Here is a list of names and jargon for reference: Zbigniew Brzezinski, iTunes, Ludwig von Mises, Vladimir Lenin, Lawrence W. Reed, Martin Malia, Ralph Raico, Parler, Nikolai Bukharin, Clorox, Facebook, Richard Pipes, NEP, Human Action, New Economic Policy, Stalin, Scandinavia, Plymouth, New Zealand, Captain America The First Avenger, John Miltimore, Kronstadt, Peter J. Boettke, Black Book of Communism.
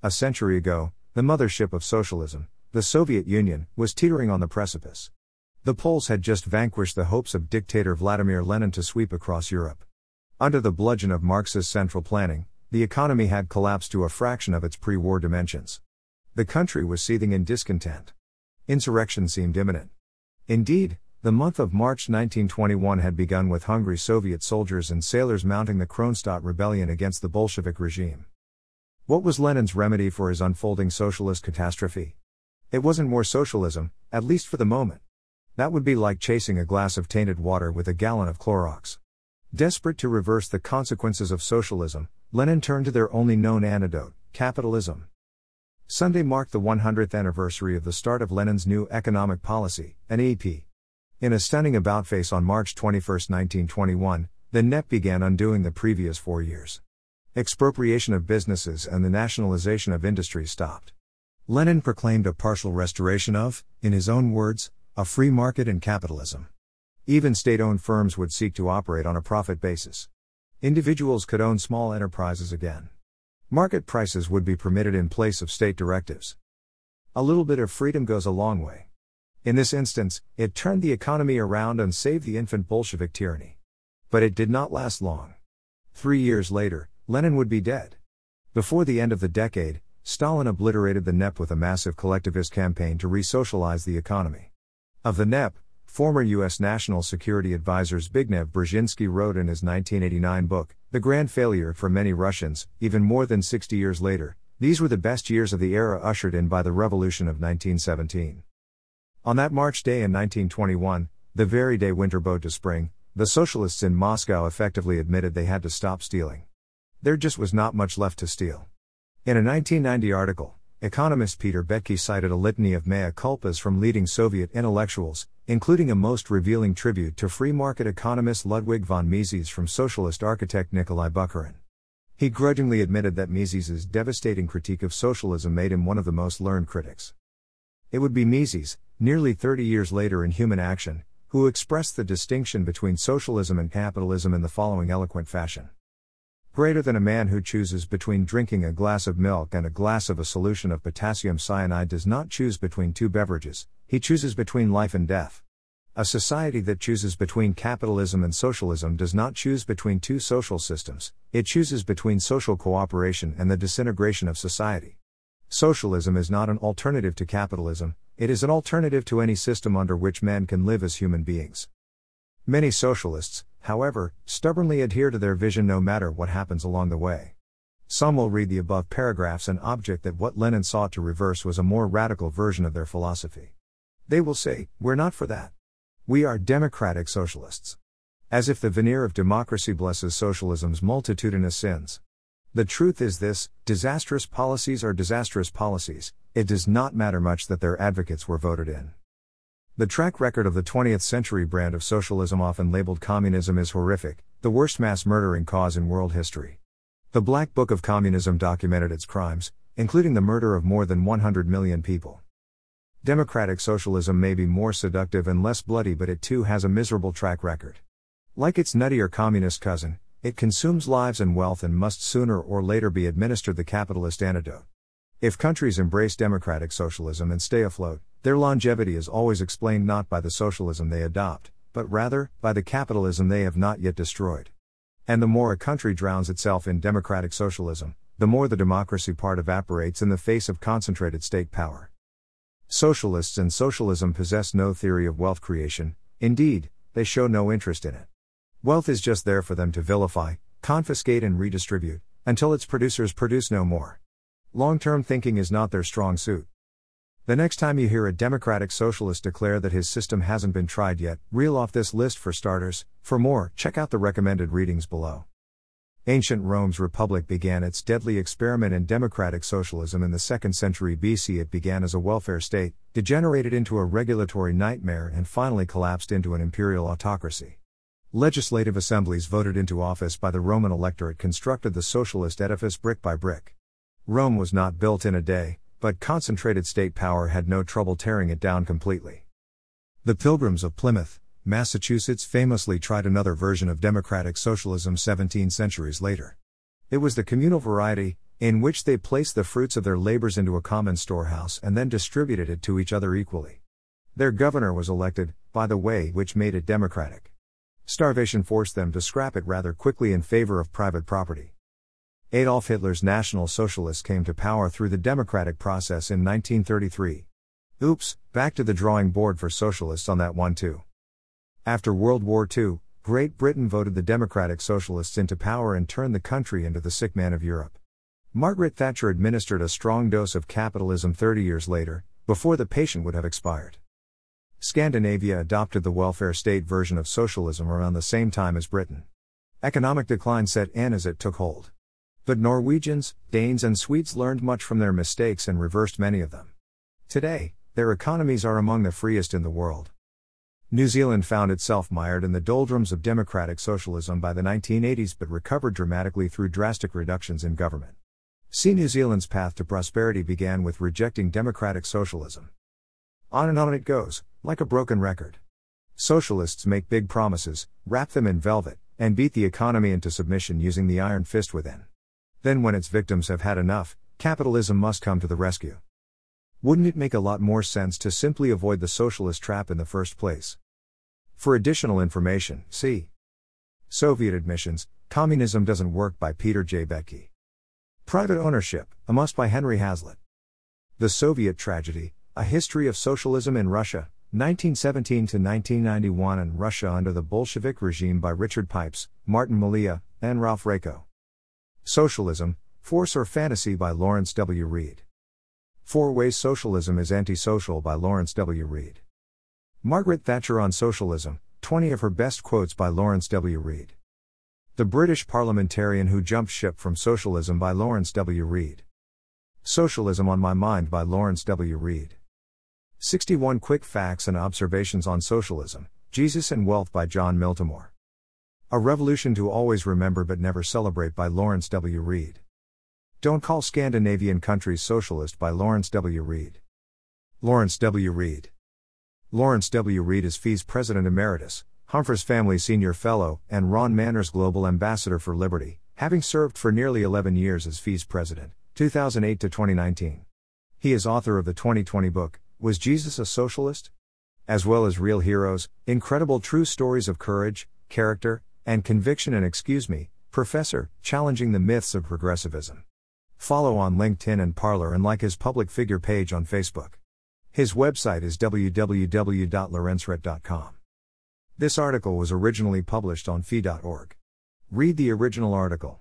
A century ago, the mothership of socialism, the Soviet Union, was teetering on the precipice. The Poles had just vanquished the hopes of dictator Vladimir Lenin to sweep across Europe. Under the bludgeon of Marxist central planning, the economy had collapsed to a fraction of its pre-war dimensions. The country was seething in discontent. Insurrection seemed imminent. Indeed, the month of March 1921 had begun with hungry Soviet soldiers and sailors mounting the Kronstadt rebellion against the Bolshevik regime. What was Lenin's remedy for his unfolding socialist catastrophe? It wasn't more socialism, at least for the moment. That would be like chasing a glass of tainted water with a gallon of Clorox. Desperate to reverse the consequences of socialism, Lenin turned to their only known antidote, capitalism. Sunday marked the 100th anniversary of the start of Lenin's New Economic Policy, NEP. In a stunning about-face on March 21, 1921, the NEP began undoing the previous 4 years. Expropriation of businesses and the nationalization of industry stopped. Lenin proclaimed a partial restoration of, in his own words, a free market and capitalism. Even state-owned firms would seek to operate on a profit basis. Individuals could own small enterprises again. Market prices would be permitted in place of state directives. A little bit of freedom goes a long way. In this instance, it turned the economy around and saved the infant Bolshevik tyranny. But it did not last long. 3 years later, Lenin would be dead. Before the end of the decade, Stalin obliterated the NEP with a massive collectivist campaign to re-socialize the economy. Of the NEP, former U.S. National Security Advisor Zbigniew Brzezinski wrote in his 1989 book, The Grand Failure for Many Russians. Even more than 60 years later, these were the best years of the era ushered in by the Revolution of 1917. On that March day in 1921, the very day winter bowed to spring, the socialists in Moscow effectively admitted they had to stop stealing. There just was not much left to steal. In a 1990 article, economist Peter Boettke cited a litany of mea culpas from leading Soviet intellectuals, including a most revealing tribute to free market economist Ludwig von Mises from socialist architect Nikolai Bukharin. He grudgingly admitted that Mises's devastating critique of socialism made him one of the most learned critics. It would be Mises, nearly 30 years later in Human Action, who expressed the distinction between socialism and capitalism in the following eloquent fashion. Greater than a man who chooses between drinking a glass of milk and a glass of a solution of potassium cyanide does not choose between two beverages, he chooses between life and death. A society that chooses between capitalism and socialism does not choose between two social systems, it chooses between social cooperation and the disintegration of society. Socialism is not an alternative to capitalism, it is an alternative to any system under which men can live as human beings. Many socialists, however, stubbornly adhere to their vision no matter what happens along the way. Some will read the above paragraphs and object that what Lenin sought to reverse was a more radical version of their philosophy. They will say, "We're not for that. We are democratic socialists." As if the veneer of democracy blesses socialism's multitudinous sins. The truth is this: disastrous policies are disastrous policies, it does not matter much that their advocates were voted in. The track record of the 20th century brand of socialism, often labeled communism, is horrific, the worst mass murdering cause in world history. The Black Book of Communism documented its crimes, including the murder of more than 100 million people. Democratic socialism may be more seductive and less bloody, but it too has a miserable track record. Like its nuttier communist cousin, it consumes lives and wealth and must sooner or later be administered the capitalist antidote. If countries embrace democratic socialism and stay afloat, their longevity is always explained not by the socialism they adopt, but rather, by the capitalism they have not yet destroyed. And the more a country drowns itself in democratic socialism, the more the democracy part evaporates in the face of concentrated state power. Socialists and socialism possess no theory of wealth creation, indeed, they show no interest in it. Wealth is just there for them to vilify, confiscate and redistribute, until its producers produce no more. Long-term thinking is not their strong suit. The next time you hear a democratic socialist declare that his system hasn't been tried yet, reel off this list for starters. For more, check out the recommended readings below. Ancient Rome's Republic began its deadly experiment in democratic socialism in the 2nd century BC. It began as a welfare state, degenerated into a regulatory nightmare, and finally collapsed into an imperial autocracy. Legislative assemblies voted into office by the Roman electorate constructed the socialist edifice brick by brick. Rome was not built in a day, but concentrated state power had no trouble tearing it down completely. The Pilgrims of Plymouth, Massachusetts, famously tried another version of democratic socialism 17 centuries later. It was the communal variety, in which they placed the fruits of their labors into a common storehouse and then distributed it to each other equally. Their governor was elected, by the way, which made it democratic. Starvation forced them to scrap it rather quickly in favor of private property. Adolf Hitler's National Socialists came to power through the democratic process in 1933. Oops, back to the drawing board for socialists on that one too. After World War II, Great Britain voted the democratic socialists into power and turned the country into the sick man of Europe. Margaret Thatcher administered a strong dose of capitalism 30 years later, before the patient would have expired. Scandinavia adopted the welfare state version of socialism around the same time as Britain. Economic decline set in as it took hold. But Norwegians, Danes and Swedes learned much from their mistakes and reversed many of them. Today, their economies are among the freest in the world. New Zealand found itself mired in the doldrums of democratic socialism by the 1980s but recovered dramatically through drastic reductions in government. See New Zealand's path to prosperity began with rejecting democratic socialism. On it goes, like a broken record. Socialists make big promises, wrap them in velvet, and beat the economy into submission using the iron fist within. Then when its victims have had enough, capitalism must come to the rescue. Wouldn't it make a lot more sense to simply avoid the socialist trap in the first place? For additional information, see Soviet Admissions, Communism Doesn't Work by Peter J. Boettke. Private Ownership, a Must by Henry Hazlitt. The Soviet Tragedy, A History of Socialism in Russia, 1917-1991 and Russia Under the Bolshevik Regime by Richard Pipes, Martin Malia, and Ralph Raico. Socialism, Force or Fantasy by Lawrence W. Reed. Four Ways Socialism is Antisocial by Lawrence W. Reed. Margaret Thatcher on Socialism, 20 of her best quotes by Lawrence W. Reed. The British Parliamentarian Who Jumped Ship from Socialism by Lawrence W. Reed. Socialism on My Mind by Lawrence W. Reed. 61 Quick Facts and Observations on Socialism, Jesus and Wealth by John Miltimore. A Revolution to Always Remember but Never Celebrate by Lawrence W. Reed. Don't Call Scandinavian Countries Socialist by Lawrence W. Reed. Lawrence W. Reed is FEE's President Emeritus, Humphreys Family Senior Fellow, and Ron Manners Global Ambassador for Liberty, having served for nearly 11 years as FEE's President, 2008 to 2019. He is author of the 2020 book, Was Jesus a Socialist? As well as Real Heroes, Incredible True Stories of Courage, Character, and Conviction and Excuse Me, Professor, Challenging the Myths of Progressivism. Follow on LinkedIn and Parler and like his public figure page on Facebook. His website is www.lawrenceredt.com. This article was originally published on fee.org. Read the original article.